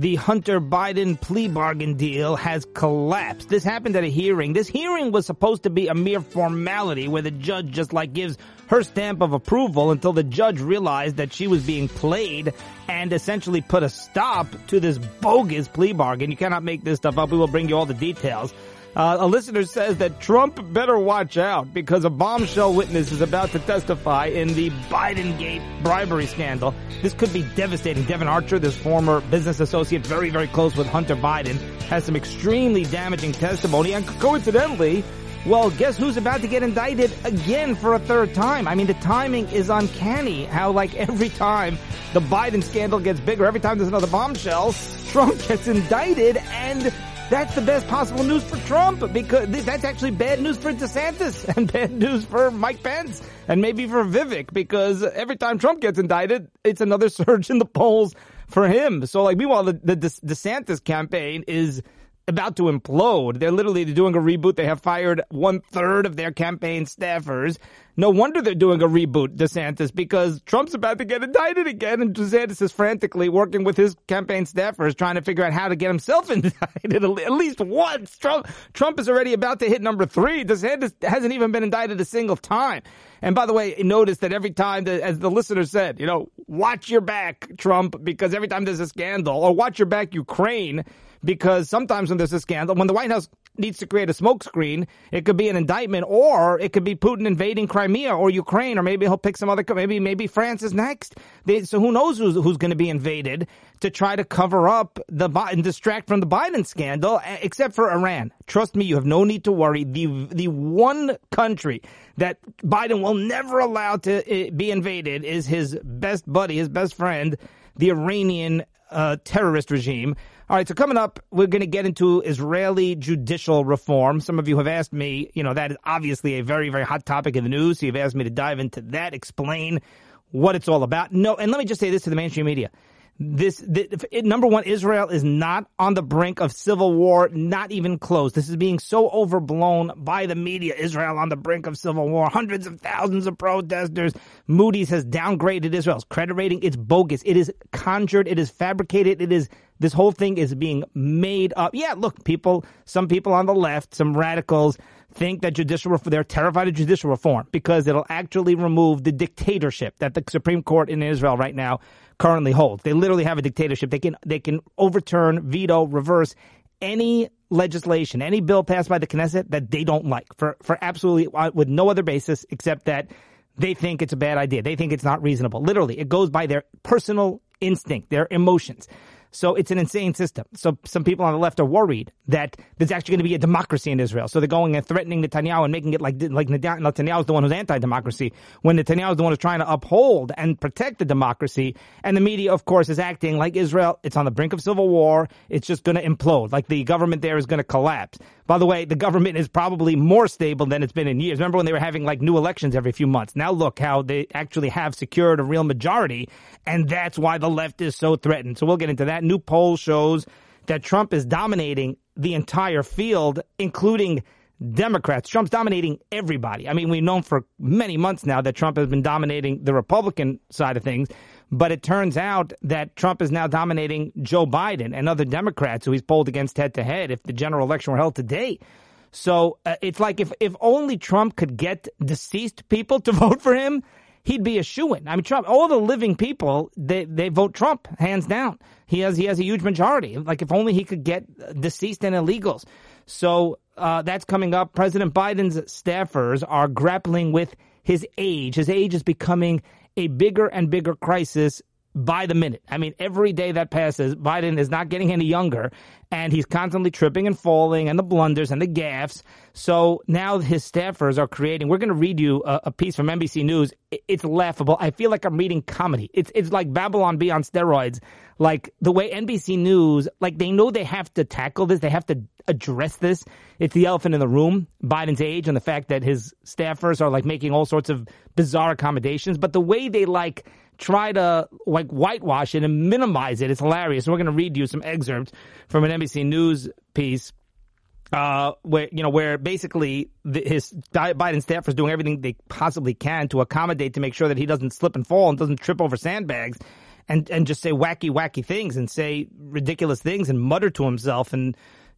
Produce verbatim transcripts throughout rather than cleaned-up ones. the Hunter Biden plea bargain deal has collapsed. This happened at a hearing. This hearing was supposed to be a mere formality where the judge just like gives her stamp of approval until the judge realized that she was being played and essentially put a stop to this bogus plea bargain. You cannot make this stuff up. We will bring you all the details. Uh, a listener says that Trump better watch out because a bombshell witness is about to testify in the BidenGate bribery scandal. This could be devastating. Devin Archer, this former business associate, very, very close with Hunter Biden, has some extremely damaging testimony. And coincidentally, well, guess who's about to get indicted again for a third time? I mean, the timing is uncanny. How, like, every time the Biden scandal gets bigger, every time there's another bombshell, Trump gets indicted, and that's the best possible news for Trump, because that's actually bad news for DeSantis and bad news for Mike Pence and maybe for Vivek, because every time Trump gets indicted, it's another surge in the polls for him. So, like, meanwhile, the, the DeSantis campaign is about to implode. They're literally doing a reboot. They have fired one third of their campaign staffers. No wonder they're doing a reboot, DeSantis, because Trump's about to get indicted again, and DeSantis is frantically working with his campaign staffers trying to figure out how to get himself indicted at least once. Trump, Trump is already about to hit number three. DeSantis hasn't even been indicted a single time. And by the way, notice that every time, the, as the listener said, you know, watch your back, Trump, because every time there's a scandal, or watch your back, Ukraine, because sometimes when there's a scandal, when the White House needs to create a smokescreen, it could be an indictment, or it could be Putin invading Crimea or Ukraine, or maybe he'll pick some other, maybe maybe France is next. They, so who knows who's, who's going to be invaded to try to cover up the and distract from the Biden scandal, except for Iran. Trust me, you have no need to worry. The the one country that Biden will never allow to be invaded is his best buddy, his best friend, the Iranian uh, terrorist regime. All right, so coming up, we're going to get into Israeli judicial reform. Some of you have asked me, you know, that is obviously a very, very hot topic in the news. So you've asked me to dive into that, explain what it's all about. No, and let me just say this to the mainstream media. This, this it, number one, Israel is not on the brink of civil war, not even close. This is being so overblown by the media. Israel on the brink of civil war, hundreds of thousands of protesters. Moody's has downgraded Israel's credit rating. It's bogus. It is conjured. It is fabricated. It is This whole thing is being made up. Yeah, look, people, some people on the left, some radicals think that judicial reform, they're terrified of judicial reform because it'll actually remove the dictatorship that the Supreme Court in Israel right now currently holds. They literally have a dictatorship. They can, they can overturn, veto, reverse any legislation, any bill passed by the Knesset that they don't like for, for absolutely, with no other basis except that they think it's a bad idea. They think it's not reasonable. Literally, it goes by their personal instinct, their emotions. So it's an insane system. So some people on the left are worried that there's actually going to be a democracy in Israel. So they're going and threatening Netanyahu and making it like like Netanyahu is the one who's anti-democracy, when Netanyahu is the one who's trying to uphold and protect the democracy. And the media, of course, is acting like Israel, it's on the brink of civil war. It's just going to implode. Like the government there is going to collapse. By the way, the government is probably more stable than it's been in years. Remember when they were having like new elections every few months? Now look how they actually have secured a real majority. And that's why the left is so threatened. So we'll get into that. New poll shows that Trump is dominating the entire field, including Democrats. Trump's dominating everybody. I mean, we've known for many months now that Trump has been dominating the Republican side of things, but it turns out that Trump is now dominating Joe Biden and other Democrats who he's polled against head to head if the general election were held today. So uh, it's like if, if only Trump could get deceased people to vote for him, he'd be a shoo-in. I mean, Trump, all the living people, they, they vote Trump, hands down. He has he has a huge majority. Like, if only he could get deceased and illegals. So uh, that's coming up. President Biden's staffers are grappling with his age. His age is becoming a bigger and bigger crisis by the minute. I mean, every day that passes, Biden is not getting any younger, and he's constantly tripping and falling, and the blunders and the gaffes. So now his staffers are creating. We're going to read you a, a piece from N B C News. It's laughable. I feel like I'm reading comedy. It's it's like Babylon Bee on steroids. Like the way N B C News, like they know they have to tackle this. They have to address this. It's the elephant in the room, Biden's age, and the fact that his staffers are like making all sorts of bizarre accommodations. But the way they like try to like whitewash it and minimize it, it's hilarious. We're going to read you some excerpts from an N B C News piece uh, where, you know, where basically the, his Biden staff is doing everything they possibly can to accommodate, to make sure that he doesn't slip and fall and doesn't trip over sandbags. and, and just say wacky, wacky things and say ridiculous things and mutter to himself and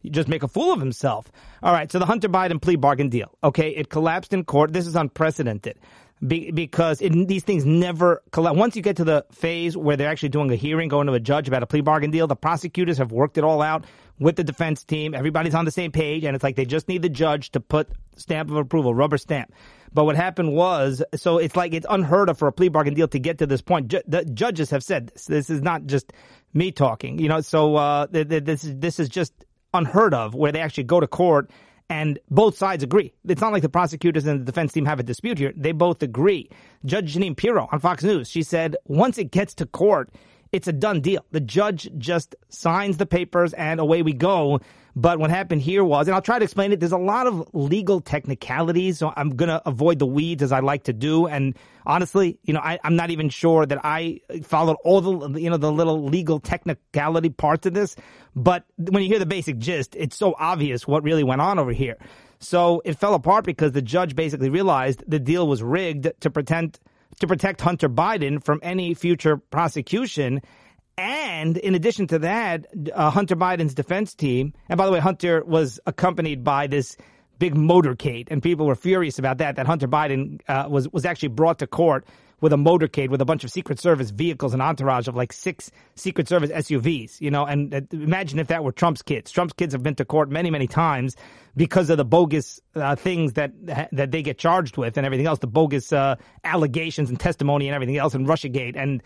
just make a fool of himself. All right. So the Hunter Biden plea bargain deal. OK, it collapsed in court. This is unprecedented be, because it, these things never collapse. Once you get to the phase where they're actually doing a hearing, going to a judge about a plea bargain deal, the prosecutors have worked it all out with the defense team. Everybody's on the same page. And it's like they just need the judge to put stamp of approval, rubber stamp. But what happened was, so it's like it's unheard of for a plea bargain deal to get to this point. Ju- the judges have said this. This is not just me talking, you know, so uh, th- th- this is this is just unheard of where they actually go to court and both sides agree. It's not like the prosecutors and the defense team have a dispute here. They both agree. Judge Jeanine Pirro on Fox News, she said once it gets to court, it's a done deal. The judge just signs the papers and away we go. But what happened here was, and I'll try to explain it, there's a lot of legal technicalities, so I'm going to avoid the weeds as I like to do. And honestly, you know, I, I'm not even sure that I followed all the, you know, the little legal technicality parts of this. But when you hear the basic gist, it's so obvious what really went on over here. So it fell apart because the judge basically realized the deal was rigged to pretend to protect Hunter Biden from any future prosecution. And in addition to that, uh, Hunter Biden's defense team, and by the way, Hunter was accompanied by this big motorcade, and people were furious about that, that Hunter Biden uh, was, was actually brought to court with a motorcade with a bunch of Secret Service vehicles, an entourage of like six Secret Service S U Vs, you know, and uh, imagine if that were Trump's kids. Trump's kids have been to court many, many times because of the bogus uh, things that that they get charged with and everything else, the bogus uh, allegations and testimony and everything else in Russiagate. And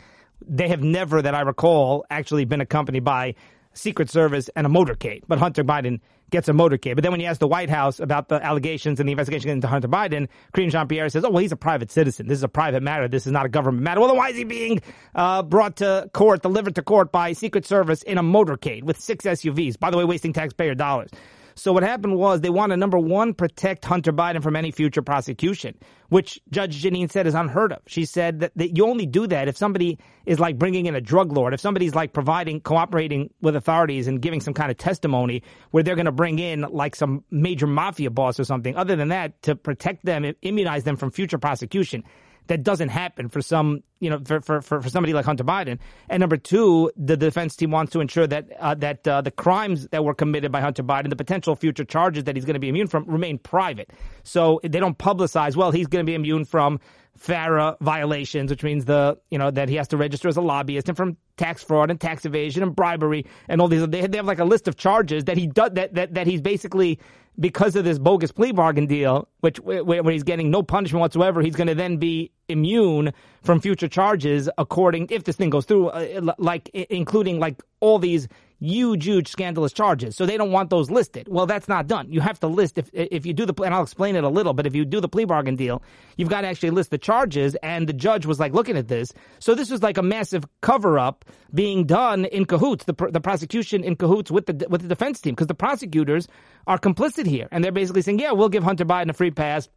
they have never, that I recall, actually been accompanied by Secret Service and a motorcade. But Hunter Biden gets a motorcade. But then when you ask the White House about the allegations and the investigation into Hunter Biden, Karine Jean-Pierre says, oh, well, he's a private citizen. This is a private matter. This is not a government matter. Well, then why is he being uh, brought to court, delivered to court by Secret Service in a motorcade with six S U Vs? By the way, wasting taxpayer dollars. So what happened was they want to, number one, protect Hunter Biden from any future prosecution, which Judge Jeanine said is unheard of. She said that, that you only do that if somebody is like bringing in a drug lord, if somebody's like providing, cooperating with authorities and giving some kind of testimony where they're going to bring in like some major mafia boss or something. Other than that, to protect them, immunize them from future prosecution. That doesn't happen for some, you know, for, for, for somebody like Hunter Biden. And number two, the defense team wants to ensure that uh, that uh, the crimes that were committed by Hunter Biden, the potential future charges that he's going to be immune from, remain private. So they don't publicize, well, he's going to be immune from FARA violations, which means the, you know, that he has to register as a lobbyist, and from tax fraud and tax evasion and bribery and all these. They have, they have like a list of charges that he does, that, that, that he's basically, because of this bogus plea bargain deal, which where, where he's getting no punishment whatsoever, he's going to then be immune from future charges, according, if this thing goes through, uh, like including like all these huge, huge scandalous charges. So they don't want those listed. Well, that's not done. You have to list if if you do the, and I'll explain it a little, but if you do the plea bargain deal, you've got to actually list the charges. And the judge was like looking at this. So this was like a massive cover up being done in cahoots, the the prosecution in cahoots with the with the defense team, because the prosecutors are complicit here. And they're basically saying, yeah, we'll give Hunter Biden a free pass.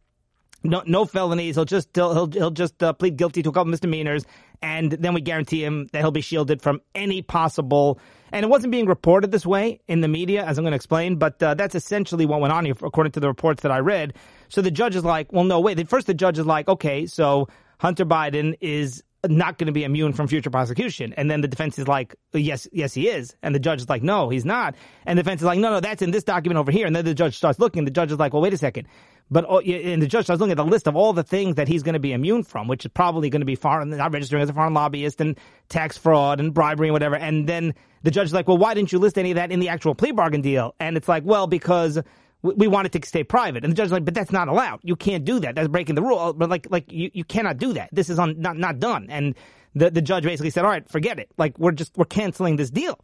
No, no felonies. He'll just he'll he'll just uh, plead guilty to a couple misdemeanors, and then we guarantee him that he'll be shielded from any possible. And it wasn't being reported this way in the media, as I'm going to explain. But uh, that's essentially what went on here, according to the reports that I read. So the judge is like, well, no wait. First, the judge is like, okay, so Hunter Biden is not going to be immune from future prosecution. And then the defense is like, yes, yes, he is. And the judge is like, no, he's not. And the defense is like, no, no, that's in this document over here. And then the judge starts looking. The judge is like, well, wait a second. But and the judge starts looking at the list of all the things that he's going to be immune from, which is probably going to be foreign, not registering as a foreign lobbyist and tax fraud and bribery and whatever. And then the judge is like, well, why didn't you list any of that in the actual plea bargain deal? And it's like, well, because we want it to stay private. And the judge is like, but that's not allowed. You can't do that. That's breaking the rule. But like, like you, you cannot do that. This is on, not not done. And the, the judge basically said, all right, forget it. Like, we're just we're canceling this deal.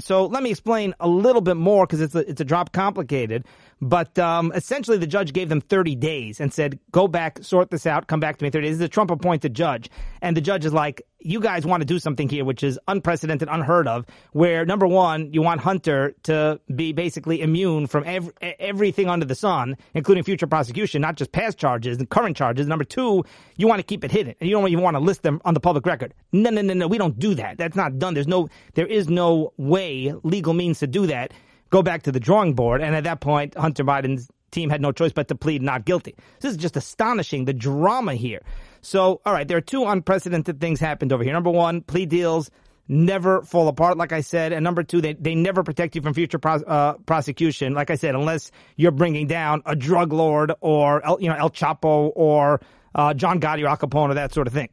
So let me explain a little bit more because it's a, it's a drop complicated. But um, essentially, the judge gave them thirty days and said, go back, sort this out, come back to me in thirty days. This is a Trump appointed judge. And the judge is like, you guys want to do something here, which is unprecedented, unheard of, where, number one, you want Hunter to be basically immune from ev- everything under the sun, including future prosecution, not just past charges and current charges. Number two, you want to keep it hidden and you don't even want to list them on the public record. No, no, no, no. We don't do that. That's not done. There's no there is no. way, legal means to do that. Go back to the drawing board. And at that point, Hunter Biden's team had no choice but to plead not guilty. This is just astonishing, the drama here. So, all right, there are two unprecedented things happened over here. Number one, plea deals never fall apart, like I said. And number two, they, they never protect you from future pro- uh, prosecution, like I said, unless you're bringing down a drug lord or, El, you know, El Chapo or uh, John Gotti or Al Capone or that sort of thing.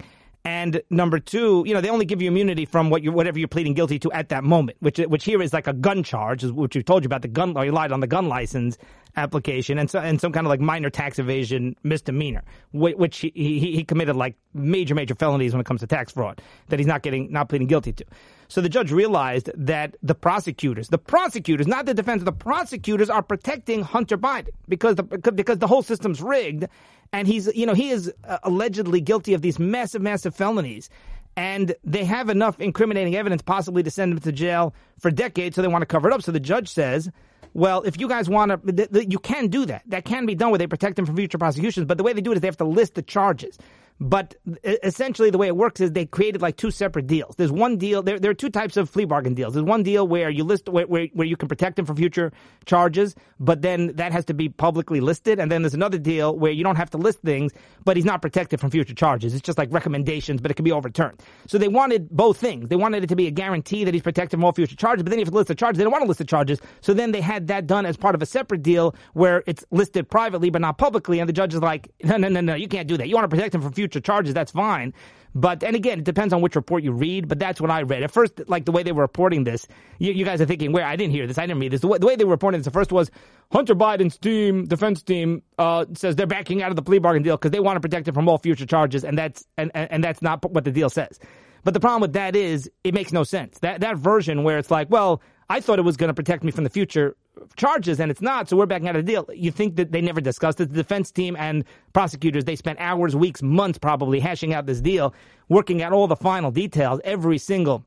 And number two, you know, they only give you immunity from what you, whatever you're pleading guilty to at that moment, which which here is like a gun charge, which we told you about the gun, or you lied on the gun license application, and so and some kind of like minor tax evasion misdemeanor, which he, he he committed like major major felonies when it comes to tax fraud that he's not getting not pleading guilty to. So the judge realized that the prosecutors, the prosecutors, not the defense, the prosecutors are protecting Hunter Biden because the because the whole system's rigged. And he's, you know, he is uh, allegedly guilty of these massive, massive felonies. And they have enough incriminating evidence possibly to send him to jail for decades. So they want to cover it up. So the judge says, well, if you guys want to, th- th- you can do that. That can be done where they protect him from future prosecutions. But the way they do it is they have to list the charges. But essentially the way it works is they created like two separate deals. There's one deal. There, there are two types of plea bargain deals. There's one deal where you list where, where where you can protect them from future charges, but then that has to be publicly listed. And then there's another deal where you don't have to list things, but he's not protected from future charges. It's just like recommendations, but it can be overturned. So they wanted both things. They wanted it to be a guarantee that he's protected from all future charges, but then if you list the charges, they don't want to list the charges. So then they had that done as part of a separate deal where it's listed privately but not publicly. And the judge is like, no, no, no, no, you can't do that. You want to protect him from future future charges, that's fine. But, and again, it depends on which report you read, but that's what I read. At first, like the way they were reporting this, you, you guys are thinking, where I didn't hear this, I didn't read this. The way, the way they were reporting this, the first was Hunter Biden's team, defense team, uh, says they're backing out of the plea bargain deal because they want to protect him from all future charges, and that's, and, and, and that's not what the deal says. But the problem with that is it makes no sense. That, that version where it's like, well, I thought it was going to protect me from the future charges, and it's not, so we're backing out of the deal. You think that they never discussed it. The defense team and prosecutors, they spent hours, weeks, months probably hashing out this deal, working out all the final details, every single,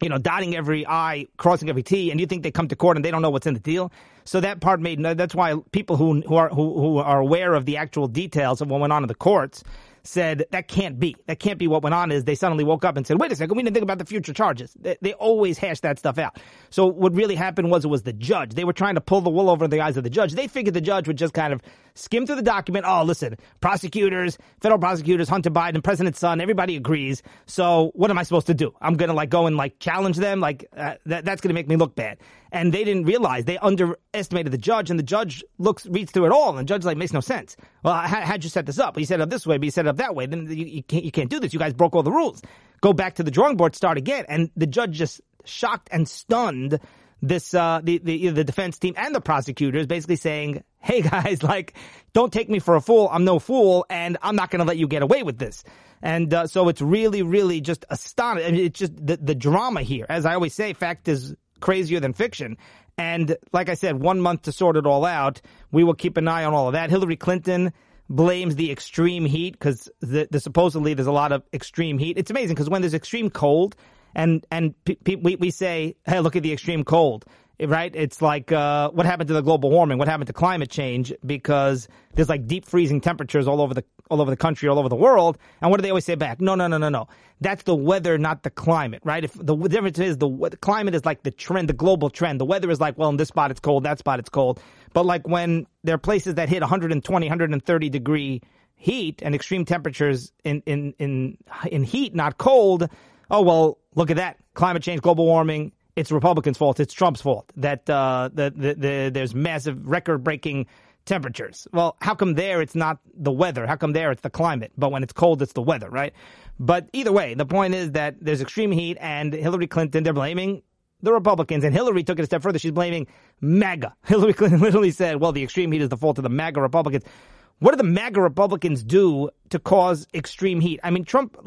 you know, dotting every I, crossing every T, and you think they come to court and they don't know what's in the deal? So that part made no, that's why people who, who are who, who are aware of the actual details of what went on in the courts said that can't be. That can't be what went on. Is they suddenly woke up and said, wait a second, we didn't think about the future charges. They, they always hash that stuff out. So what really happened was it was the judge. They were trying to pull the wool over the eyes of the judge. They figured the judge would just kind of skim through the document. Oh, listen, prosecutors, federal prosecutors, Hunter Biden, president's son, everybody agrees. So what am I supposed to do? I'm going to like go and like challenge them. Like uh, that, that's going to make me look bad. And they didn't realize they underestimated the judge, and the judge looks reads through it all, and the judge like makes no sense. Well, how, how'd you set this up? Well, you set it up this way, but you set it up that way. Then you, you can't you can't do this. You guys broke all the rules. Go back to the drawing board, start again. And the judge just shocked and stunned this uh, the, the the defense team and the prosecutors, basically saying, "Hey guys, like, don't take me for a fool. I'm no fool, and I'm not going to let you get away with this." And uh, so it's really, really just astonishing. I mean, it's just the, the drama here. As I always say, fact is crazier than fiction. And like I said, one month to sort it all out. We will keep an eye on all of that. Hillary Clinton blames the extreme heat because the, the supposedly there's a lot of extreme heat. It's amazing because when there's extreme cold and and pe- pe- we, we say, hey, look at the extreme cold. Right. It's like uh, what happened to the global warming? What happened to climate change? Because there's like deep freezing temperatures all over the all over the country, all over the world. And what do they always say back? No, no, no, no, no. That's the weather, not the climate. Right. If the difference is the, the climate is like the trend, the global trend. The weather is like, well, in this spot, it's cold. That spot, it's cold. But like when there are places that hit one twenty, one thirty degree heat and extreme temperatures in in in, in heat, not cold. Oh, well, look at that. Climate change, global warming. It's Republicans' fault. It's Trump's fault that uh, the, the, the, there's massive record-breaking temperatures. Well, how come there it's not the weather? How come there it's the climate? But when it's cold, it's the weather, right? But either way, the point is that there's extreme heat, and Hillary Clinton, they're blaming the Republicans. And Hillary took it a step further. She's blaming MAGA. Hillary Clinton literally said, well, the extreme heat is the fault of the MAGA Republicans. What do the MAGA Republicans do to cause extreme heat? I mean, Trump,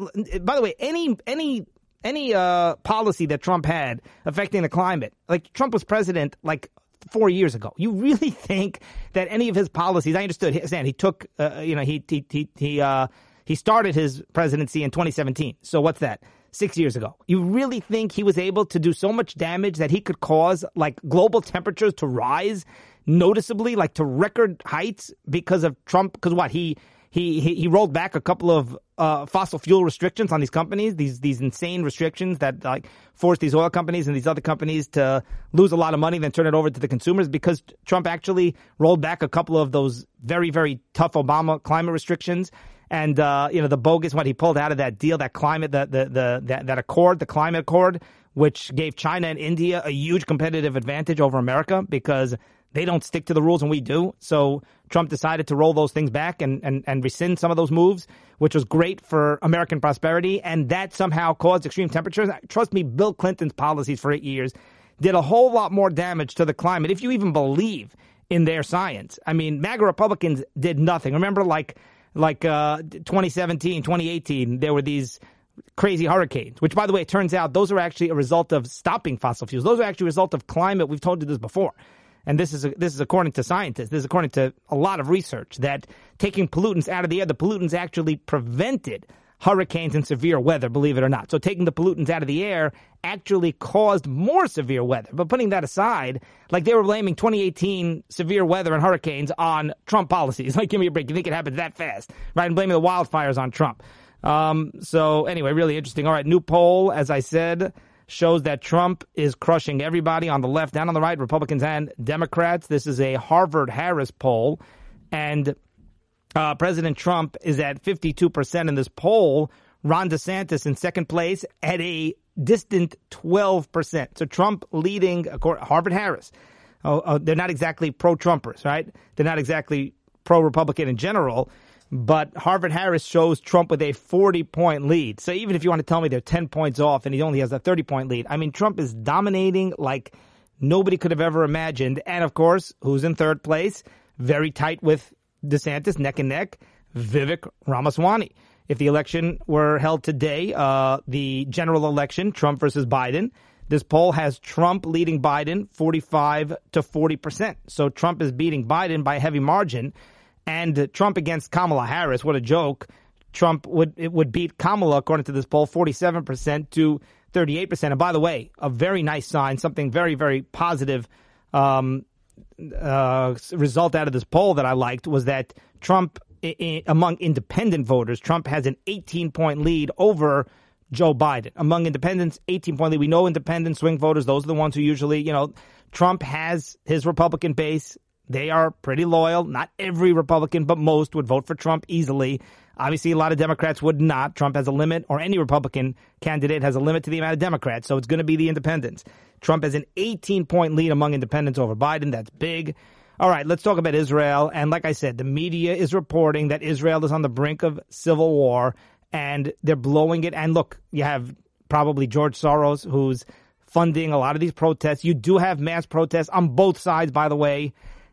by the way, any any... Any uh, policy that Trump had affecting the climate, like Trump was president like four years ago. You really think that any of his policies, I understood, Stan, he took, uh, you know, he he he he, uh, he started his presidency in twenty seventeen. So what's that? Six years ago. You really think he was able to do so much damage that he could cause like global temperatures to rise noticeably, like to record heights because of Trump? Because what? He He, he he rolled back a couple of uh, fossil fuel restrictions on these companies, these these insane restrictions that like forced these oil companies and these other companies to lose a lot of money, then turn it over to the consumers because Trump actually rolled back a couple of those very, very tough Obama climate restrictions. And, uh, you know, the bogus what he pulled out of that deal, that climate, that the, the, that, that accord, the climate accord, which gave China and India a huge competitive advantage over America because they don't stick to the rules and we do. So Trump decided to roll those things back and, and, and rescind some of those moves, which was great for American prosperity. And that somehow caused extreme temperatures. Trust me, Bill Clinton's policies for eight years did a whole lot more damage to the climate, if you even believe in their science. I mean, MAGA Republicans did nothing. Remember, like... Like uh, twenty seventeen, twenty eighteen, there were these crazy hurricanes, which, by the way, it turns out those are actually a result of stopping fossil fuels. Those are actually a result of climate. We've told you this before. And this is a, this is according to scientists. This is according to a lot of research that taking pollutants out of the air, the pollutants actually prevented hurricanes and severe weather, believe it or not. So taking the pollutants out of the air actually caused more severe weather. But putting that aside, like they were blaming twenty eighteen severe weather and hurricanes on Trump policies. Like, give me a break. You think it happened that fast, right? And blaming the wildfires on Trump. Um, so anyway, really interesting. All right. New poll, as I said, shows that Trump is crushing everybody on the left and on the right, Republicans and Democrats. This is a Harvard Harris poll. And Uh, President Trump is at fifty-two percent in this poll. Ron DeSantis in second place at a distant twelve percent. So Trump leading Harvard Harris. Oh, oh, they're not exactly pro-Trumpers, right? They're not exactly pro-Republican in general. But Harvard Harris shows Trump with a forty-point lead. So even if you want to tell me they're ten points off and he only has a thirty-point lead, I mean, Trump is dominating like nobody could have ever imagined. And, of course, who's in third place? Very tight with DeSantis, neck and neck, Vivek Ramaswamy. If the election were held today, uh, the general election, Trump versus Biden, this poll has Trump leading Biden forty-five to forty percent. So Trump is beating Biden by a heavy margin. And uh, Trump against Kamala Harris, what a joke. Trump would it would beat Kamala, according to this poll, forty-seven percent to thirty-eight percent. And by the way, a very nice sign, something very, very positive um Uh, result out of this poll that I liked was that Trump, I- I- among independent voters, Trump has an eighteen-point lead over Joe Biden. Among independents, eighteen-point lead. We know independent swing voters, those are the ones who usually, you know, Trump has his Republican base. They are pretty loyal. Not every Republican, but most would vote for Trump easily. Obviously, a lot of Democrats would not. Trump has a limit, or any Republican candidate has a limit to the amount of Democrats, so it's going to be the independents. Trump has an eighteen-point lead among independents over Biden. That's big. All right, let's talk about Israel. And like I said, the media is reporting that Israel is on the brink of civil war, and they're blowing it. And look, you have probably George Soros, who's funding a lot of these protests. You do have mass protests on both sides, by the way.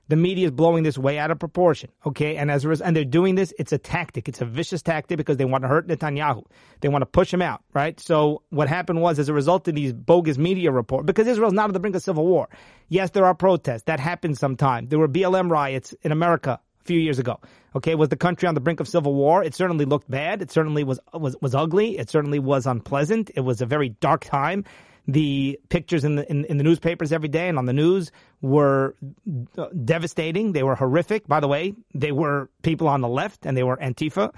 The media is blowing this way out of proportion, okay? And as a result, and they're doing this, it's a tactic. It's a vicious tactic because they want to hurt Netanyahu. They want to push him out, right? So what happened was, as a result of these bogus media reports, because Israel's not on the brink of civil war. Yes, there are protests. That happens sometime. There were B L M riots in America a few years ago, okay? Was the country on the brink of civil war? It certainly looked bad. It certainly was was, was ugly. It certainly was unpleasant. It was a very dark time. The pictures in the in, in the newspapers every day and on the news were devastating. They were horrific. By the way, they were people on the left and they were Antifa.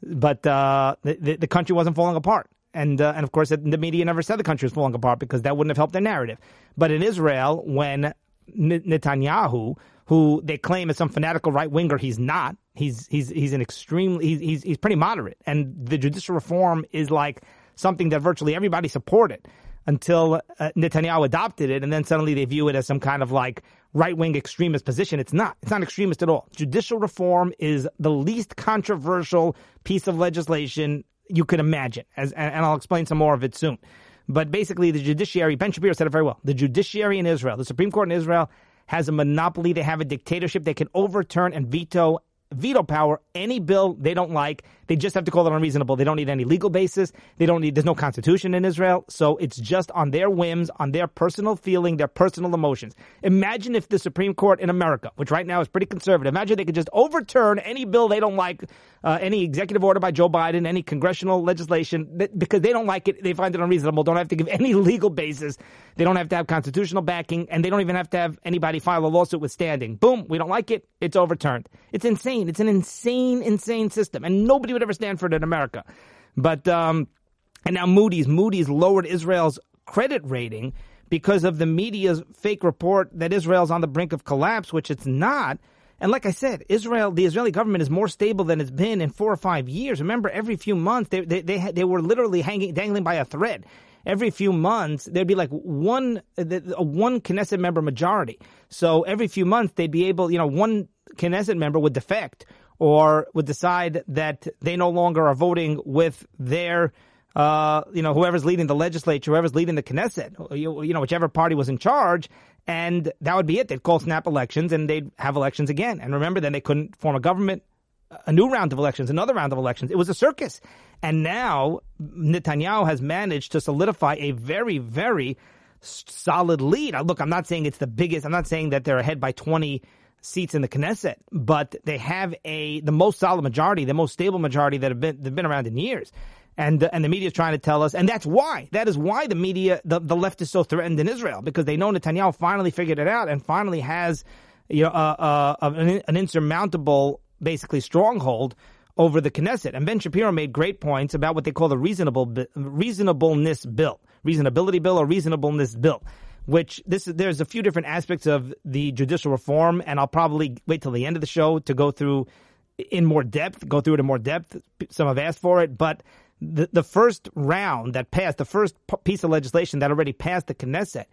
But uh, the, the country wasn't falling apart. And, uh, and of course, the media never said the country was falling apart because that wouldn't have helped their narrative. But in Israel, when Netanyahu, who they claim is some fanatical right-winger, he's not. He's he's he's an extremely he's he's pretty moderate. And the judicial reform is like something that virtually everybody supported until uh, Netanyahu adopted it, and then suddenly they view it as some kind of like right-wing extremist position. It's not. It's not extremist at all. Judicial reform is the least controversial piece of legislation you could imagine, as, and I'll explain some more of it soon. But basically the judiciary, Ben Shapiro said it very well, the judiciary in Israel, the Supreme Court in Israel has a monopoly. They have a dictatorship. They can overturn and veto veto power, any bill they don't like. They just have to call it unreasonable. They don't need any legal basis. They don't need, there's no constitution in Israel. So it's just on their whims, on their personal feeling, their personal emotions. Imagine if the Supreme Court in America, which right now is pretty conservative, imagine they could just overturn any bill they don't like, uh, any executive order by Joe Biden, any congressional legislation, that, because they don't like it. They find it unreasonable. Don't have to give any legal basis. They don't have to have constitutional backing, and they don't even have to have anybody file a lawsuit with standing. Boom, we don't like it. It's overturned. It's insane. It's an insane, insane system, and nobody would ever stand for it in America. But um, and now Moody's, Moody's lowered Israel's credit rating because of the media's fake report that Israel's on the brink of collapse, which it's not. And like I said, Israel, the Israeli government is more stable than it's been in four or five years. Remember, every few months, they they they, they were literally hanging, dangling by a thread. Every few months, there'd be like one a one Knesset member majority. So every few months, they'd be able, you know, one Knesset member would defect or would decide that they no longer are voting with their, uh, you know, whoever's leading the legislature, whoever's leading the Knesset, you, you know, whichever party was in charge. And that would be it. They'd call snap elections and they'd have elections again. And remember, then they couldn't form a government. A new round of elections, another round of elections. It was a circus. And now Netanyahu has managed to solidify a very, very solid lead. Look, I'm not saying it's the biggest. I'm not saying that they're ahead by twenty seats in the Knesset, but they have a the most solid majority, the most stable majority that have been they've been around in years. And and the media is trying to tell us, and that's why. That is why the media, the, the left is so threatened in Israel, because they know Netanyahu finally figured it out and finally has, you know, uh, uh, an, an insurmountable basically stronghold over the Knesset. And Ben Shapiro made great points about what they call the reasonable reasonableness bill, reasonability bill or reasonableness bill, which this there's a few different aspects of the judicial reform. And I'll probably wait till the end of the show to go through in more depth, go through it in more depth. Some have asked for it. But the, the first round that passed, the first piece of legislation that already passed the Knesset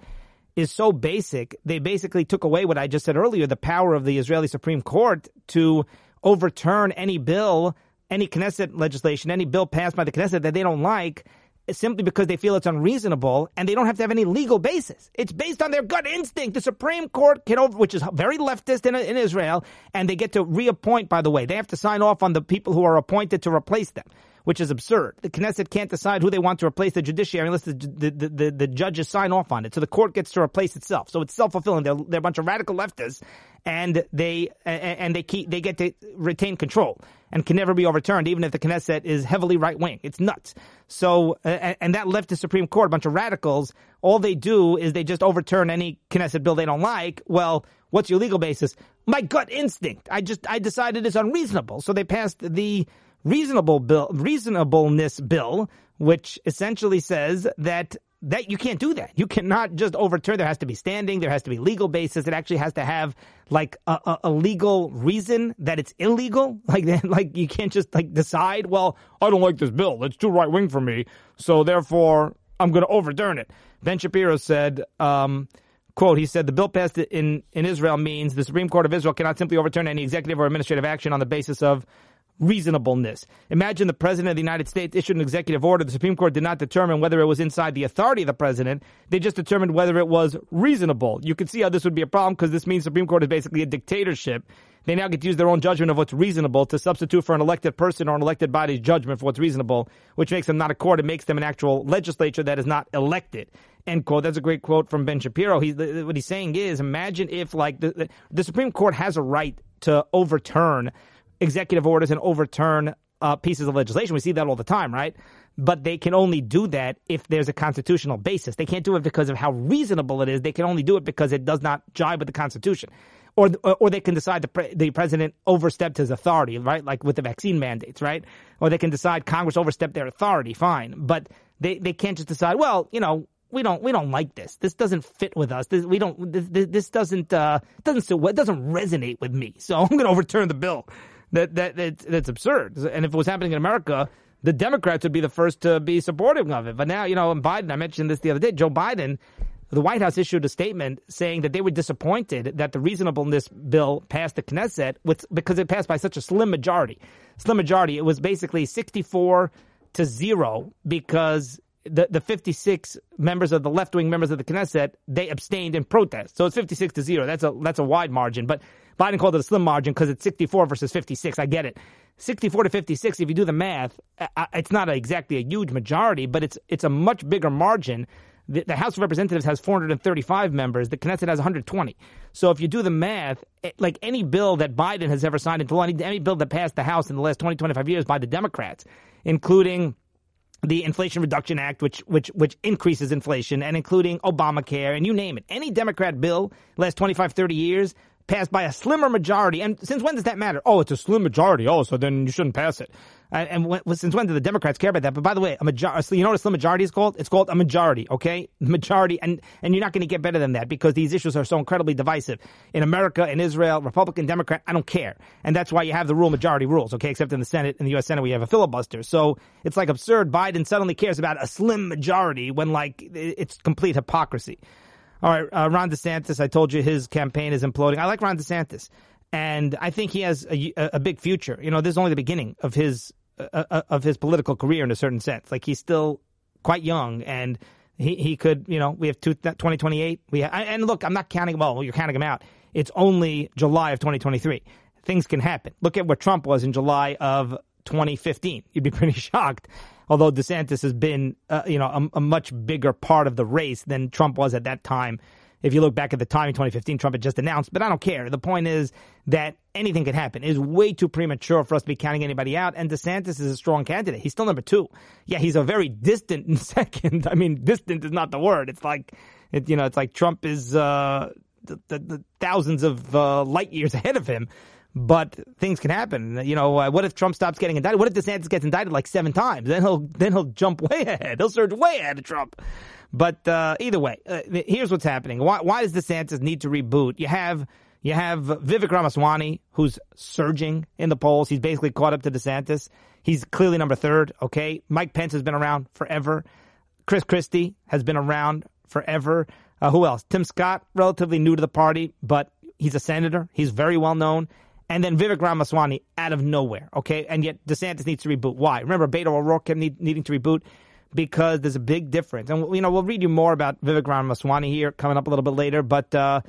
is so basic. They basically took away what I just said earlier, the power of the Israeli Supreme Court to overturn any bill, any Knesset legislation, any bill passed by the Knesset that they don't like simply because they feel it's unreasonable, and they don't have to have any legal basis. It's based on their gut instinct. The Supreme Court can over, which is very leftist in, in Israel, and they get to reappoint, by the way. They have to sign off on the people who are appointed to replace them, which is absurd. The Knesset can't decide who they want to replace the judiciary unless the the, the, the, the judges sign off on it. So the court gets to replace itself. So it's self-fulfilling. They're, they're a bunch of radical leftists, and they and they keep, they get to retain control and can never be overturned, even if the Knesset is heavily right-wing. It's nuts. So and that leftist Supreme Court, a bunch of radicals, all they do is they just overturn any Knesset bill they don't like. Well, what's your legal basis? My gut instinct. I just I decided it's unreasonable. So they passed the reasonable bill, reasonableness bill, which essentially says that that you can't do that. You cannot just overturn. There has to be standing. There has to be legal basis. It actually has to have like a, a, a legal reason that it's illegal. Like that, like you can't just like decide, well, I don't like this bill. It's too right wing for me. So therefore, I'm going to overturn it. Ben Shapiro said, um, quote, he said, the bill passed in, in Israel means the Supreme Court of Israel cannot simply overturn any executive or administrative action on the basis of reasonableness. Imagine the president of the United States issued an executive order. The Supreme Court did not determine whether it was inside the authority of the president. They just determined whether it was reasonable. You could see how this would be a problem because this means Supreme Court is basically a dictatorship. They now get to use their own judgment of what's reasonable to substitute for an elected person or an elected body's judgment for what's reasonable, which makes them not a court. It makes them an actual legislature that is not elected. End quote. That's a great quote from Ben Shapiro. He, what he's saying is, imagine if like the, the Supreme Court has a right to overturn executive orders and overturn uh, pieces of legislation. We see that all the time, right? But they can only do that if there's a constitutional basis. They can't do it because of how reasonable it is. They can only do it because it does not jibe with the Constitution. Or or they can decide the pre- the president overstepped his authority, right? Like with the vaccine mandates, right? Or they can decide Congress overstepped their authority, fine. But they, they can't just decide, well, you know, We don't. We don't like this. This doesn't fit with us. This, we don't. This, this doesn't. Uh, doesn't. So it doesn't resonate with me. So I'm going to overturn the bill. That that that's, that's absurd. And if it was happening in America, the Democrats would be the first to be supportive of it. But now, you know, and Biden. I mentioned this the other day. Joe Biden, the White House issued a statement saying that they were disappointed that the reasonableness bill passed the Knesset with because it passed by such a slim majority. Slim majority. It was basically sixty-four to zero because The, the fifty-six members of the left-wing members of the Knesset, they abstained in protest. So it's fifty-six to zero. That's a that's a wide margin. But Biden called it a slim margin because it's sixty-four versus fifty-six. I get it. sixty-four to fifty-six, if you do the math, it's not exactly a huge majority, but it's it's a much bigger margin. The, the House of Representatives has four hundred thirty-five members. The Knesset has one hundred twenty. So if you do the math, like any bill that Biden has ever signed into law, any bill that passed the House in the last twenty, twenty-five years by the Democrats, including the Inflation Reduction Act, which which which increases inflation, and including Obamacare, and you name it. Any Democrat bill last twenty-five, thirty years passed by a slimmer majority. And since when does that matter? Oh, it's a slim majority. Oh, so then you shouldn't pass it. And when, since when do the Democrats care about that? But by the way, a majority, you know what a slim majority is called? It's called a majority, okay? Majority, and, and you're not going to get better than that because these issues are so incredibly divisive. In America, in Israel, Republican, Democrat, I don't care. And that's why you have the rule, majority rules, okay? Except in the Senate, in the U S Senate, we have a filibuster. So it's like absurd. Biden suddenly cares about a slim majority when, like, it's complete hypocrisy. All right, uh, Ron DeSantis, I told you his campaign is imploding. I like Ron DeSantis, and I think he has a, a big future. You know, this is only the beginning of his uh, of his political career in a certain sense. Like, he's still quite young, and he, he could, you know, we have two, twenty twenty-eight. We have, and look, I'm not counting, well, you're counting him out. It's only July of twenty twenty-three. Things can happen. Look at where Trump was in July of twenty fifteen. You'd be pretty shocked. Although DeSantis has been, uh, you know, a, a much bigger part of the race than Trump was at that time. If you look back at the time in twenty fifteen, Trump had just announced, but I don't care. The point is that anything could happen. It is way too premature for us to be counting anybody out, and DeSantis is a strong candidate. He's still number two. Yeah, he's a very distant second. I mean, distant is not the word. It's like, it, you know, it's like Trump is uh, the, the, the thousands of uh, light years ahead of him. But things can happen. You know, uh, what if Trump stops getting indicted? What if DeSantis gets indicted like seven times? Then he'll then he'll jump way ahead. He'll surge way ahead of Trump. But uh, either way, uh, here's what's happening. Why, why does DeSantis need to reboot? You have you have Vivek Ramaswamy, who's surging in the polls. He's basically caught up to DeSantis. He's clearly number third. Okay, Mike Pence has been around forever. Chris Christie has been around forever. Uh, who else? Tim Scott, relatively new to the party, but he's a senator. He's very well known. And then Vivek Ramaswamy out of nowhere, okay? And yet DeSantis needs to reboot. Why? Remember, Beto O'Rourke need, needing to reboot because there's a big difference. And, you know, we'll read you more about Vivek Ramaswamy here coming up a little bit later. But uh,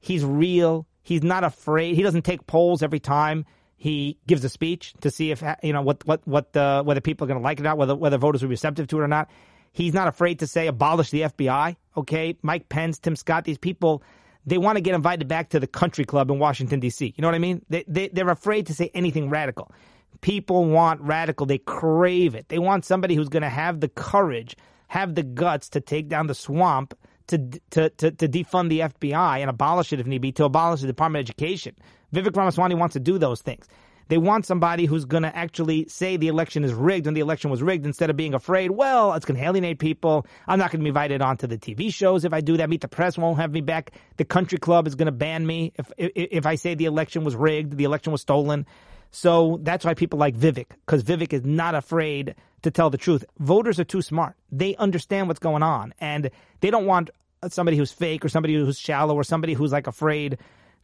he's real. He's not afraid. He doesn't take polls every time he gives a speech to see if, you know, what what what uh, whether people are going to like it or not, whether, whether voters are receptive to it or not. He's not afraid to say abolish the F B I, okay? Mike Pence, Tim Scott, these people, they want to get invited back to the country club in Washington, D C You know what I mean? They, they, they're afraid to say anything radical. People want radical. They crave it. They want somebody who's going to have the courage, have the guts to take down the swamp, to, to, to, to defund the F B I and abolish it if need be, to abolish the Department of Education. Vivek Ramaswamy wants to do those things. They want somebody who's going to actually say the election is rigged and the election was rigged instead of being afraid, well, it's going to alienate people. I'm not going to be invited onto the T V shows if I do that. Meet the Press won't have me back. The country club is going to ban me if, if if I say the election was rigged, the election was stolen. So that's why people like Vivek, because Vivek is not afraid to tell the truth. Voters are too smart. They understand what's going on, and they don't want somebody who's fake or somebody who's shallow or somebody who's like afraid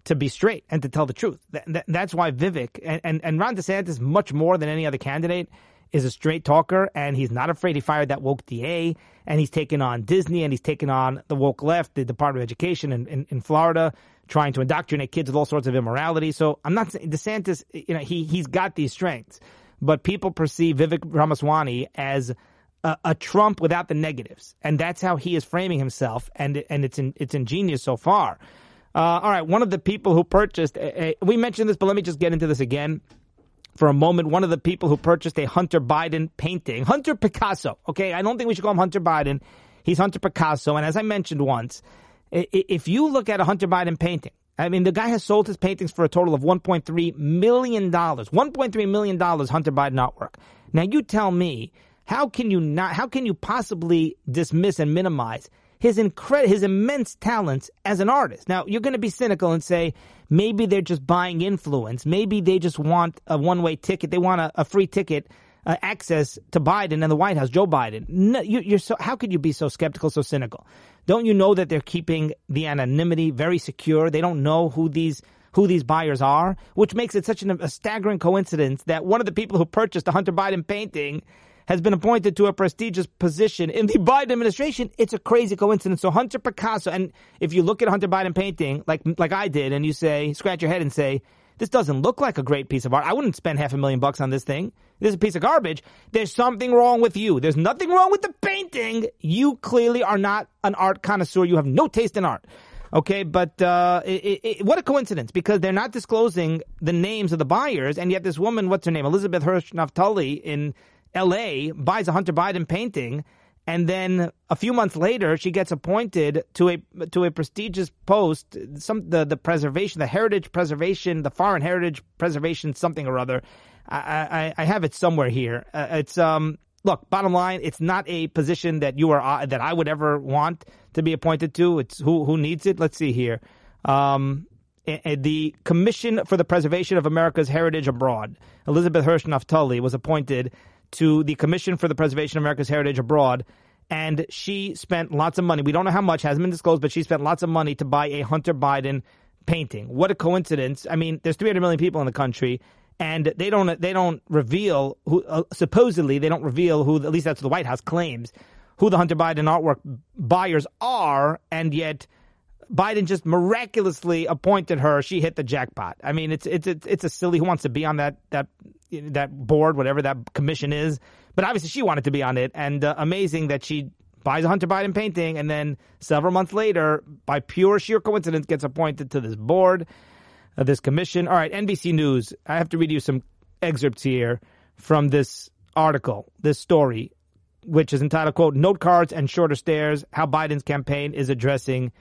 to be straight and to tell the truth. That, that, that's why Vivek and, and, and Ron DeSantis, much more than any other candidate, is a straight talker, and he's not afraid. He fired that woke D A, and he's taken on Disney, and he's taken on the woke left, the Department of Education in, in, in Florida, trying to indoctrinate kids with all sorts of immorality. So I'm not saying DeSantis, you know, he, he's got these strengths, but people perceive Vivek Ramaswamy as a, a Trump without the negatives, and that's how he is framing himself, and, and it's, in, it's ingenious so far. Uh, all right, one of the people who purchased a, a, we mentioned this, but let me just get into this again for a moment. One of the people who purchased a Hunter Biden painting, Hunter Picasso, okay? I don't think we should call him Hunter Biden. He's Hunter Picasso, and as I mentioned once, if you look at a Hunter Biden painting, I mean, the guy has sold his paintings for a total of one point three million dollars. one point three million dollars Hunter Biden artwork. Now, you tell me, how can you not, how can you possibly dismiss and minimize his incred- his immense talents as an artist? Now, you're going to be cynical and say, maybe they're just buying influence. Maybe they just want a one-way ticket. They want a, a free ticket, uh, access to Biden and the White House, Joe Biden. No, you, you're so, how could you be so skeptical, so cynical? Don't you know that they're keeping the anonymity very secure? They don't know who these who these buyers are, which makes it such an, a staggering coincidence that one of the people who purchased the Hunter Biden painting has been appointed to a prestigious position in the Biden administration. It's a crazy coincidence. So Hunter Picasso, and if you look at Hunter Biden painting, like like I did, and you say, scratch your head and say, this doesn't look like a great piece of art. I wouldn't spend half a million bucks on this thing. This is a piece of garbage. There's something wrong with you. There's nothing wrong with the painting. You clearly are not an art connoisseur. You have no taste in art. Okay, but uh, it, it, what a coincidence, because they're not disclosing the names of the buyers, and yet this woman, what's her name, Elizabeth Hirsh-Naftali in L A buys a Hunter Biden painting, and then a few months later, she gets appointed to a to a prestigious post, some the, the preservation, the heritage preservation, the foreign heritage preservation, something or other. I, I, I have it somewhere here. Uh, it's um look, bottom line, it's not a position that you or I, that I would ever want to be appointed to. It's who who needs it. Let's see here. Um, the Commission for the Preservation of America's Heritage Abroad. Elizabeth Hirsh-Naftali was appointed to the Commission for the Preservation of America's Heritage Abroad, and she spent lots of money. We don't know how much, hasn't been disclosed, but she spent lots of money to buy a Hunter Biden painting. What a coincidence. I mean, there's three hundred million people in the country, and they don't they don't reveal who uh, supposedly they don't reveal who, at least that's what the White House claims, who the Hunter Biden artwork buyers are, and yet Biden just miraculously appointed her. She hit the jackpot. I mean, it's it's it's, it's a silly. Who wants to be on that that that board, whatever that commission is? But obviously, she wanted to be on it. And uh, amazing that she buys a Hunter Biden painting and then several months later, by pure sheer coincidence, gets appointed to this board, uh, this commission. All right, N B C News. I have to read you some excerpts here from this article, this story, which is entitled, quote, "Note Cards and Shorter Stairs: How Biden's Campaign is Addressing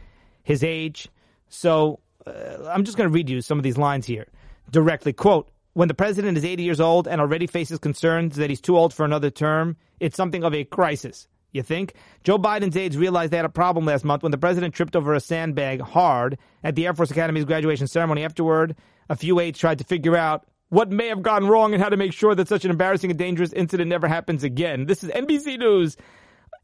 His Age." So uh, I'm just going to read you some of these lines here directly. Quote, "When the president is eighty years old and already faces concerns that he's too old for another term, it's something of a crisis. You think? Joe Biden's aides realized they had a problem last month when the president tripped over a sandbag hard at the Air Force Academy's graduation ceremony. Afterward, a few aides tried to figure out what may have gone wrong and how to make sure that such an embarrassing and dangerous incident never happens again." This is N B C News.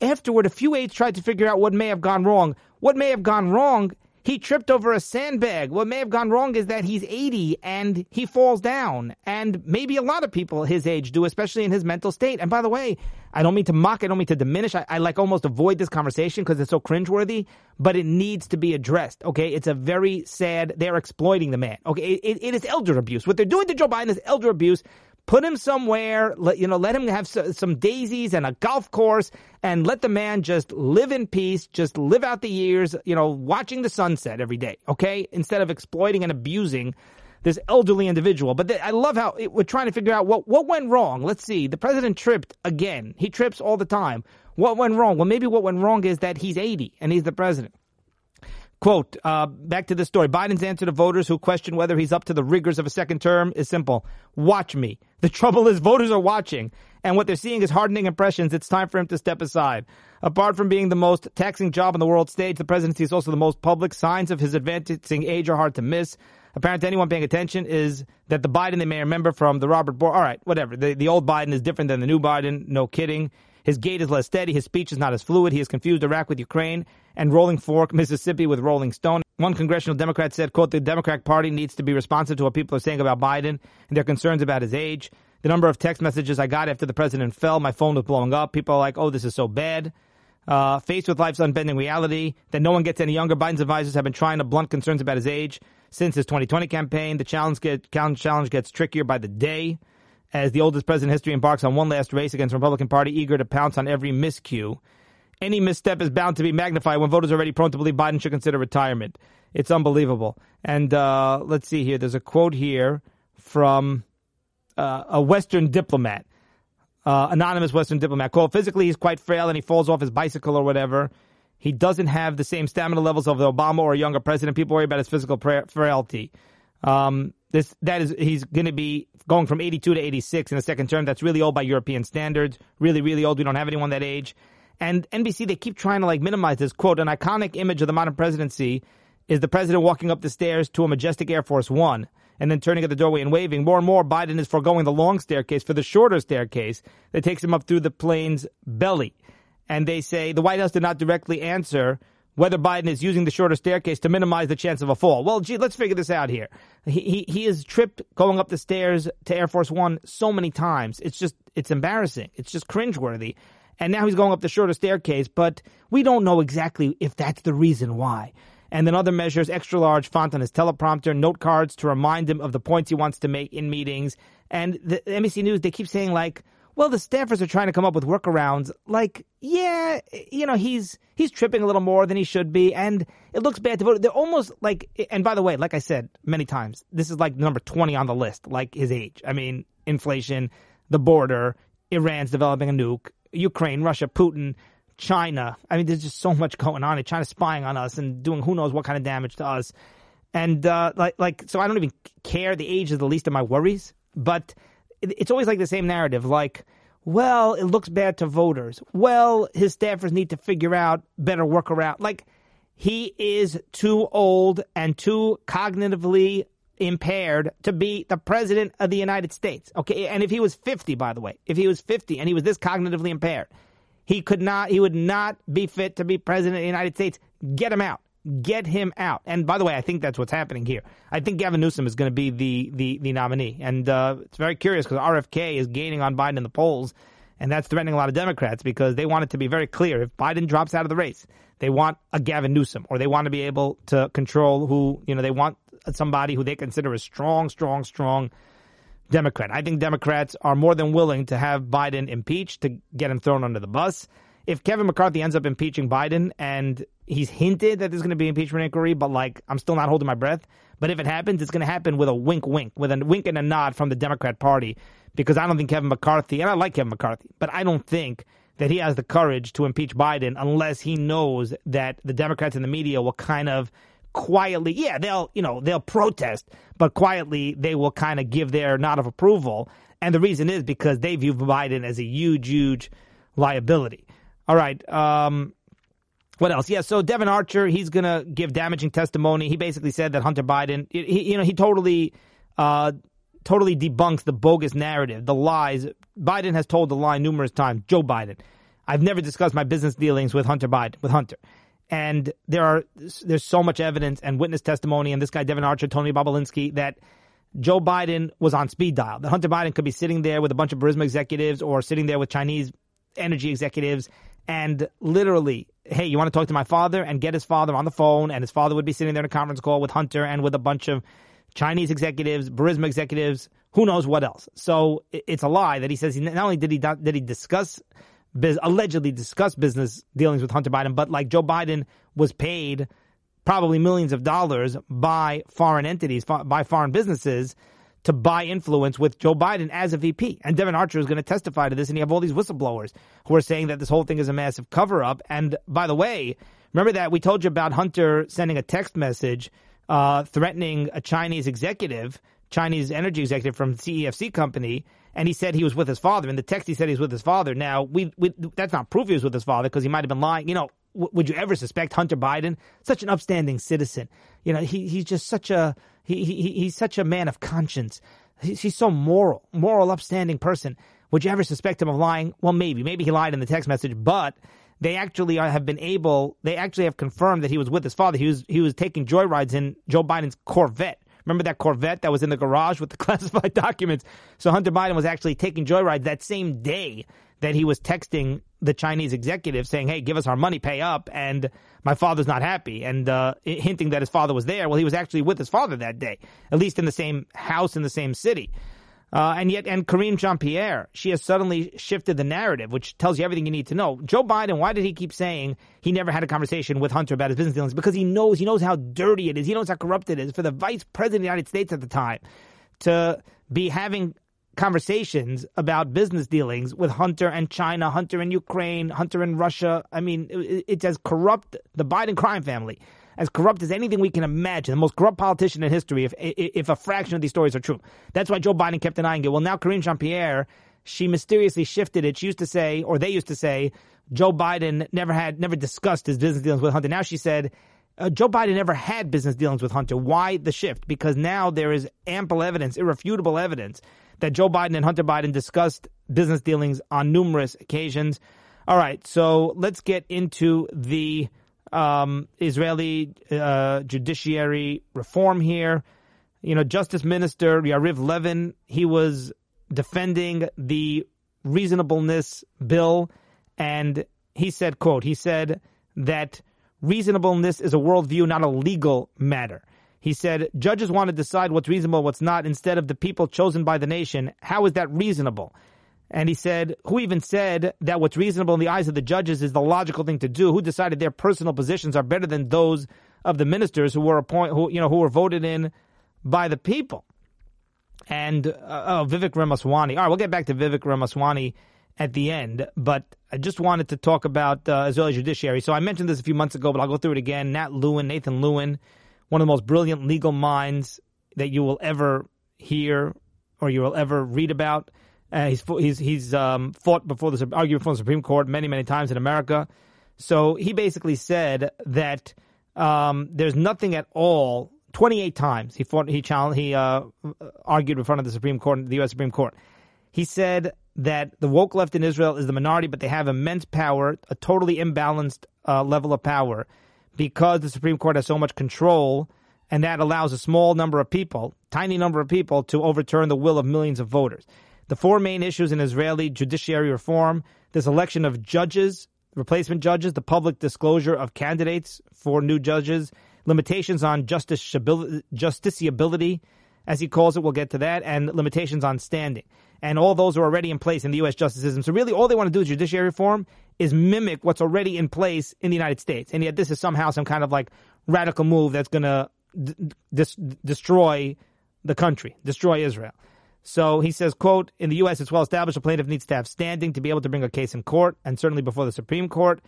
Afterward, a few aides tried to figure out what may have gone wrong. What may have gone wrong? He tripped over a sandbag. What may have gone wrong is that he's eighty and he falls down. And maybe a lot of people his age do, especially in his mental state. And by the way, I don't mean to mock. I don't mean to diminish. I, I like almost avoid this conversation because it's so cringeworthy, but it needs to be addressed. Okay, it's a very sad. They're exploiting the man. Okay, it, it is elder abuse. What they're doing to Joe Biden is elder abuse. Put him somewhere, let, you know, let him have some daisies and a golf course, and let the man just live in peace, just live out the years, you know, watching the sunset every day, okay? Instead of exploiting and abusing this elderly individual. But the, I love how it, we're trying to figure out what, what went wrong. Let's see. The president tripped again. He trips all the time. What went wrong? Well, maybe what went wrong is that he's eighty and he's the president. Quote, uh, back to the story. Biden's answer to voters who question whether he's up to the rigors of a second term is simple. Watch me. The trouble is voters are watching, and what they're seeing is hardening impressions. It's time for him to step aside. Apart from being the most taxing job on the world stage, the presidency is also the most public. Signs of his advancing age are hard to miss. Apparent to anyone paying attention is that the Biden they may remember from the Robert Bork. All right, whatever. The, the old Biden is different than the new Biden. No kidding. His gait is less steady. His speech is not as fluid. He has confused Iraq with Ukraine and Rolling Fork, Mississippi with Rolling Stone. One congressional Democrat said, quote, "The Democratic Party needs to be responsive to what people are saying about Biden and their concerns about his age. The number of text messages I got after the president fell, my phone was blowing up. People are like, oh, this is so bad." Uh, faced with life's unbending reality that no one gets any younger, Biden's advisors have been trying to blunt concerns about his age since his twenty twenty campaign. The challenge, get, challenge gets trickier by the day as the oldest president in history embarks on one last race against the Republican Party, eager to pounce on every miscue. Any misstep is bound to be magnified when voters are already prone to believe Biden should consider retirement. It's unbelievable. And uh, let's see here. There's a quote here from uh, a Western diplomat, uh, anonymous Western diplomat. Quote, "Physically, he's quite frail and he falls off his bicycle or whatever. He doesn't have the same stamina levels of Obama or a younger president. People worry about his physical pra- frailty. Um, this that is he's going to be going from eighty-two to eighty-six in the second term. That's really old by European standards. Really, really old. We don't have anyone that age." And N B C, they keep trying to like minimize this. Quote, "An iconic image of the modern presidency is the president walking up the stairs to a majestic Air Force One and then turning at the doorway and waving. More and more, Biden is foregoing the long staircase for the shorter staircase that takes him up through the plane's belly." And they say the White House did not directly answer whether Biden is using the shorter staircase to minimize the chance of a fall. Well, gee, let's figure this out here. He he, he is tripped going up the stairs to Air Force One so many times. It's just it's embarrassing. It's just cringeworthy. And now he's going up the shorter staircase, but we don't know exactly if that's the reason why. And then other measures, extra-large font on his teleprompter, note cards to remind him of the points he wants to make in meetings. And the N B C News, they keep saying, like, well, the staffers are trying to come up with workarounds. Like, yeah, you know, he's he's tripping a little more than he should be, and it looks bad to voters. They're almost like – and by the way, like I said many times, this is like number twenty on the list, like his age. I mean, inflation, the border, Iran's developing a nuke, Ukraine, Russia, Putin, China. I mean, there's just so much going on. And China's spying on us and doing who knows what kind of damage to us. And uh, like, like, so I don't even care. The age is the least of my worries. But it's always like the same narrative, like, well, it looks bad to voters. Well, his staffers need to figure out better workaround. Like, he is too old and too cognitively impaired to be the president of the United States. Okay, and if he was fifty, by the way, if he was fifty and he was this cognitively impaired, he could not, he would not be fit to be president of the United States. Get him out. Get him out. And by the way, I think that's what's happening here. I think Gavin Newsom is going to be the the, the nominee. And uh, it's very curious because R F K is gaining on Biden in the polls. And that's threatening a lot of Democrats because they want it to be very clear. If Biden drops out of the race, they want a Gavin Newsom, or they want to be able to control who, you know, they want somebody who they consider a strong, strong, strong Democrat. I think Democrats are more than willing to have Biden impeached to get him thrown under the bus. If Kevin McCarthy ends up impeaching Biden, and he's hinted that there's going to be impeachment inquiry, but like, I'm still not holding my breath. But if it happens, it's going to happen with a wink, wink, with a wink and a nod from the Democrat Party, because I don't think Kevin McCarthy, and I like Kevin McCarthy, but I don't think that he has the courage to impeach Biden unless he knows that the Democrats and the media will kind of quietly, yeah, they'll, you know, they'll protest, but quietly they will kind of give their nod of approval. And the reason is because they view Biden as a huge, huge liability. All right. Um, what else? Yeah. So Devin Archer, he's going to give damaging testimony. He basically said that Hunter Biden, he, you know, he totally, uh, totally debunks the bogus narrative, the lies. Biden has told the lie numerous times. Joe Biden, I've never discussed my business dealings with Hunter Biden, with Hunter. And there are there's so much evidence and witness testimony. And this guy, Devin Archer, Tony Bobulinski, that Joe Biden was on speed dial, that Hunter Biden could be sitting there with a bunch of Burisma executives or sitting there with Chinese energy executives. And literally, hey, you want to talk to my father, and get his father on the phone. And his father would be sitting there in a conference call with Hunter and with a bunch of Chinese executives, Burisma executives, who knows what else. So it's a lie that he says he not only did he did he discuss, allegedly discuss business dealings with Hunter Biden, but like Joe Biden was paid probably millions of dollars by foreign entities, by foreign businesses, to buy influence with Joe Biden as a V P. And Devin Archer is going to testify to this. And you have all these whistleblowers who are saying that this whole thing is a massive cover up. And by the way, remember that we told you about Hunter sending a text message uh, threatening a Chinese executive, Chinese energy executive from C E F C company. And he said he was with his father. In the text, he said he's with his father. Now, we, we that's not proof he was with his father, because he might have been lying. You know, w- would you ever suspect Hunter Biden, such an upstanding citizen? You know, he he's just such a... He, he he's such a man of conscience. He's, he's so moral, moral, upstanding person. Would you ever suspect him of lying? Well, maybe. Maybe he lied in the text message, but they actually have been able, they actually have confirmed that he was with his father. He was, he was taking joyrides in Joe Biden's Corvette. Remember that Corvette that was in the garage with the classified documents? So Hunter Biden was actually taking joyrides that same day that he was texting the Chinese executive saying, hey, give us our money, pay up, and my father's not happy, and uh, hinting that his father was there. Well, he was actually with his father that day, at least in the same house in the same city. Uh, and yet, and Karine Jean-Pierre, she has suddenly shifted the narrative, which tells you everything you need to know. Joe Biden, why did he keep saying he never had a conversation with Hunter about his business dealings? Because he knows, he knows how dirty it is. He knows how corrupt it is for the vice president of the United States at the time to be having conversations about business dealings with Hunter and China, Hunter and Ukraine, Hunter and Russia. I mean, it's as corrupt, the Biden crime family, as corrupt as anything we can imagine. The most corrupt politician in history, if if a fraction of these stories are true. That's why Joe Biden kept denying it. Well, now Karine Jean-Pierre, she mysteriously shifted it. She used to say, or they used to say, Joe Biden never had, never discussed his business dealings with Hunter. Now she said, Uh, Joe Biden never had business dealings with Hunter. Why the shift? Because now there is ample evidence, irrefutable evidence, that Joe Biden and Hunter Biden discussed business dealings on numerous occasions. All right, so let's get into the um, Israeli uh, judiciary reform here. You know, Justice Minister Yariv Levin, he was defending the reasonableness bill, and he said, quote, he said that reasonableness is a worldview, not a legal matter. He said, judges want to decide what's reasonable, what's not, instead of the people chosen by the nation. How is that reasonable? And he said, who even said that what's reasonable in the eyes of the judges is the logical thing to do? Who decided their personal positions are better than those of the ministers who were appoint, who you know, who were voted in by the people? And uh, oh, Vivek Ramaswamy. All right, we'll get back to Vivek Ramaswamy at the end, but I just wanted to talk about uh, Israeli judiciary. So I mentioned this a few months ago, but I'll go through it again. Nat Lewin, Nathan Lewin, one of the most brilliant legal minds that you will ever hear or you will ever read about. Uh, he's he's he's um, fought before the argued before the Supreme Court many many times in America. So he basically said that um, there's nothing at all. twenty-eight times he fought, he challenged, he uh, argued in front of the Supreme Court, the U S Supreme Court. He said that the woke left in Israel is the minority, but they have immense power, a totally imbalanced uh, level of power, because the Supreme Court has so much control, and that allows a small number of people, tiny number of people, to overturn the will of millions of voters. The four main issues in Israeli judiciary reform: the selection of judges, replacement judges, the public disclosure of candidates for new judges, limitations on justiciability, as he calls it, we'll get to that, and limitations on standing. And all those are already in place in the U S justice system. So really all they want to do with judiciary reform is mimic what's already in place in the United States. And yet this is somehow some kind of like radical move that's going to dis- destroy the country, destroy Israel. So he says, quote, in the U S it's well established a plaintiff needs to have standing to be able to bring a case in court, and certainly before the Supreme Court.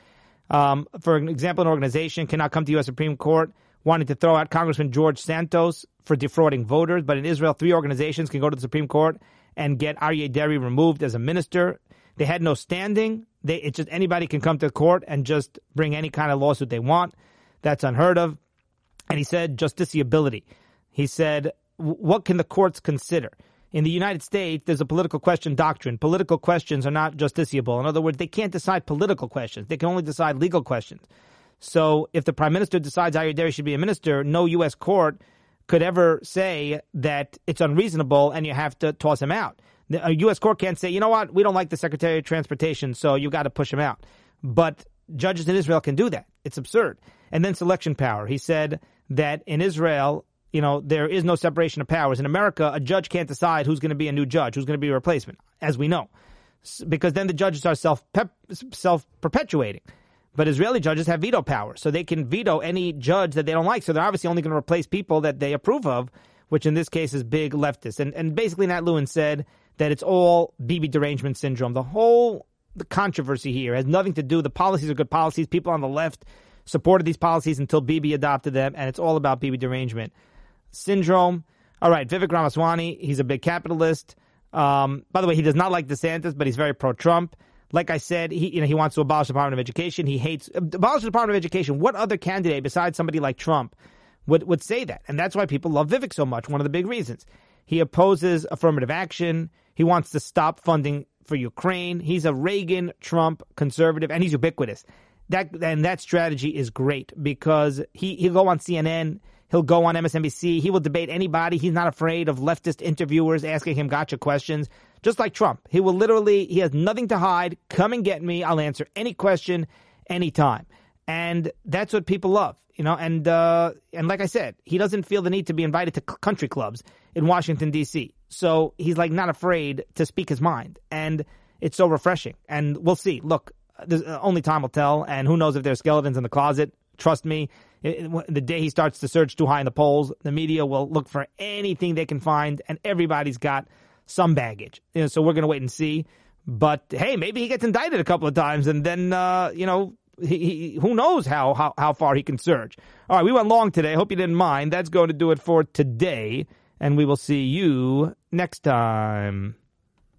Um, for example, an organization cannot come to U S Supreme Court wanting to throw out Congressman George Santos for defrauding voters. But in Israel, three organizations can go to the Supreme Court and get Aryeh Deri removed as a minister. They had no standing. They, it's just anybody can come to court and just bring any kind of lawsuit they want. That's unheard of. And he said justiciability. He said, what can the courts consider? In the United States, there's a political question doctrine. Political questions are not justiciable. In other words, they can't decide political questions. They can only decide legal questions. So if the prime minister decides Aryeh Deri should be a minister, no U S court could ever say that it's unreasonable and you have to toss him out. A U S court can't say, you know what, we don't like the Secretary of Transportation, so you got to push him out. But judges in Israel can do that. It's absurd. And then selection power. He said that in Israel, you know, there is no separation of powers. In America, a judge can't decide who's going to be a new judge, who's going to be a replacement, as we know, because then the judges are self self-perpetuating. But Israeli judges have veto power, so they can veto any judge that they don't like. So they're obviously only going to replace people that they approve of, which in this case is big leftists. And and basically Nat Lewin said that it's all Bibi derangement syndrome. The whole the controversy here has nothing to do. The policies are good policies. People on the left supported these policies until Bibi adopted them, and it's all about Bibi derangement syndrome. All right, Vivek Ramaswamy, he's a big capitalist. Um, by the way, he does not like DeSantis, but he's very pro-Trump. Like I said, he you know he wants to abolish the Department of Education. He hates abolish the Department of Education. What other candidate besides somebody like Trump would would say that? And that's why people love Vivek so much. One of the big reasons. He opposes affirmative action. He wants to stop funding for Ukraine. He's a Reagan, Trump, conservative, and he's ubiquitous. That and that strategy is great because he he'll go on C N N. He'll go on M S N B C. He will debate anybody. He's not afraid of leftist interviewers asking him gotcha questions, just like Trump. He will literally, he has nothing to hide. Come and get me. I'll answer any question, anytime. And that's what people love, you know. And uh, and like I said, he doesn't feel the need to be invited to country clubs in Washington, D C. So he's like not afraid to speak his mind. And it's so refreshing. And we'll see. Look, only time will tell. And who knows if there's skeletons in the closet. Trust me, the day he starts to surge too high in the polls, the media will look for anything they can find, and everybody's got some baggage. You know, so we're going to wait and see. But, hey, maybe he gets indicted a couple of times, and then, uh, you know, he, he, who knows how, how, how far he can surge. All right, we went long today. Hope you didn't mind. That's going to do it for today, and we will see you next time.